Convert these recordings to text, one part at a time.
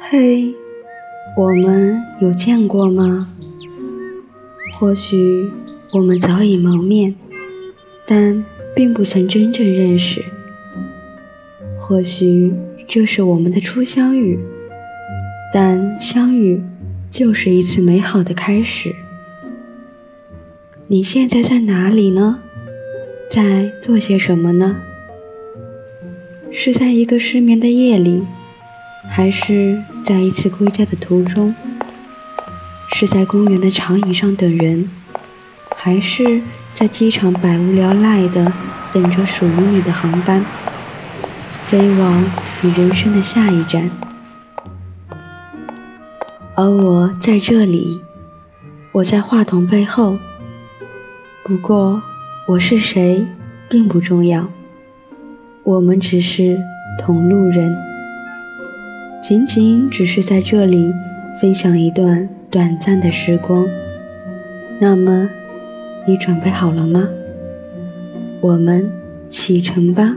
嘿，我们有见过吗？或许我们早已谋面，但并不曾真正认识。或许这是我们的初相遇，但相遇就是一次美好的开始。你现在在哪里呢？在做些什么呢？是在一个失眠的夜里，还是在一次归家的途中？是在公园的长椅上等人，还是在机场百无聊赖地等着属于你的航班，飞往你人生的下一站？而我在这里，我在话筒背后。不过我是谁并不重要，我们只是同路人，仅仅只是在这里分享一段短暂的时光。那么你准备好了吗？我们启程吧。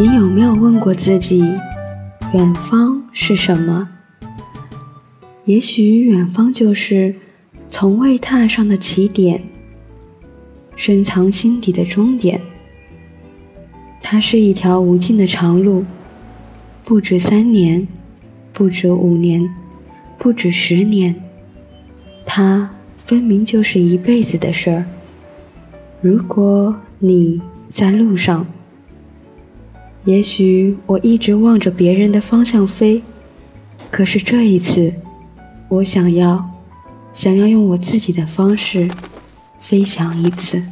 你有没有问过自己，远方是什么？也许远方就是从未踏上的起点，深藏心底的终点。它是一条无尽的长路，不止3年，不止5年，不止10年，它分明就是一辈子的事儿。如果你在路上，也许我一直望着别人的方向飞，可是这一次，我想要用我自己的方式飞翔一次。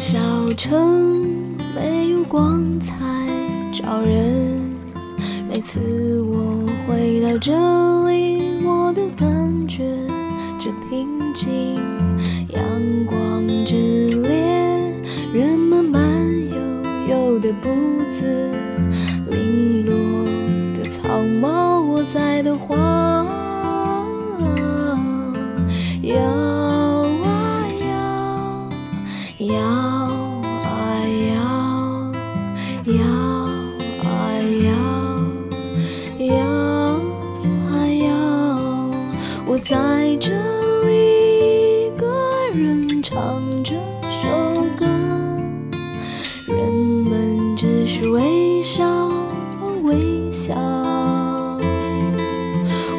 小城没有光彩照人，每次我回到这里，我的感觉只平静。阳光之烈，人们慢悠悠的步子，零落的草帽握在的花在这里，一个人唱这首歌，人们只是微笑，微笑。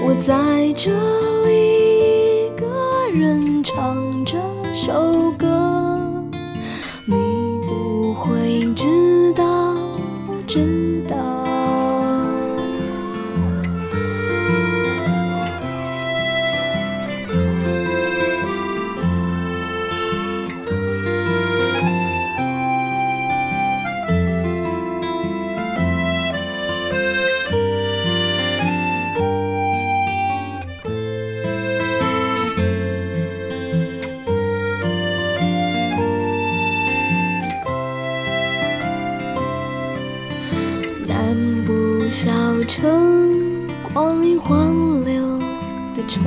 我在这里，一个人唱这首歌，你不会知道，知道。小城，光阴荒流的城，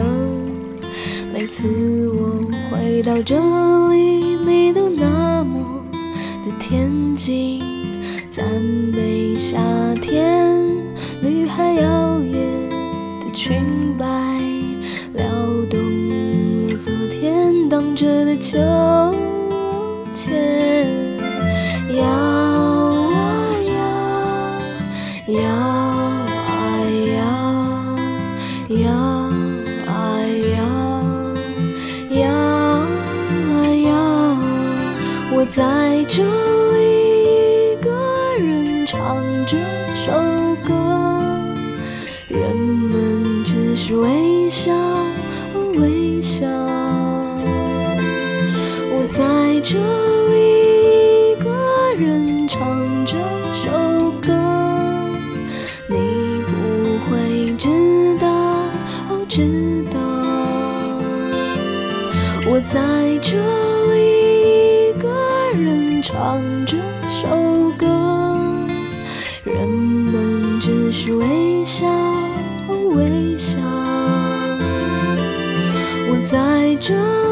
每次我回到这里，你都那么的恬静。赞美夏天，女孩摇曳的裙摆，撩动了昨天荡着的秋千。摇啊摇，摇啊摇。在这里一个人唱这首歌，人们只是微笑微笑。我在这里一个人唱这首歌，你不会知道知道。我在这里一个人唱这首歌，人们只是微笑微笑。我在这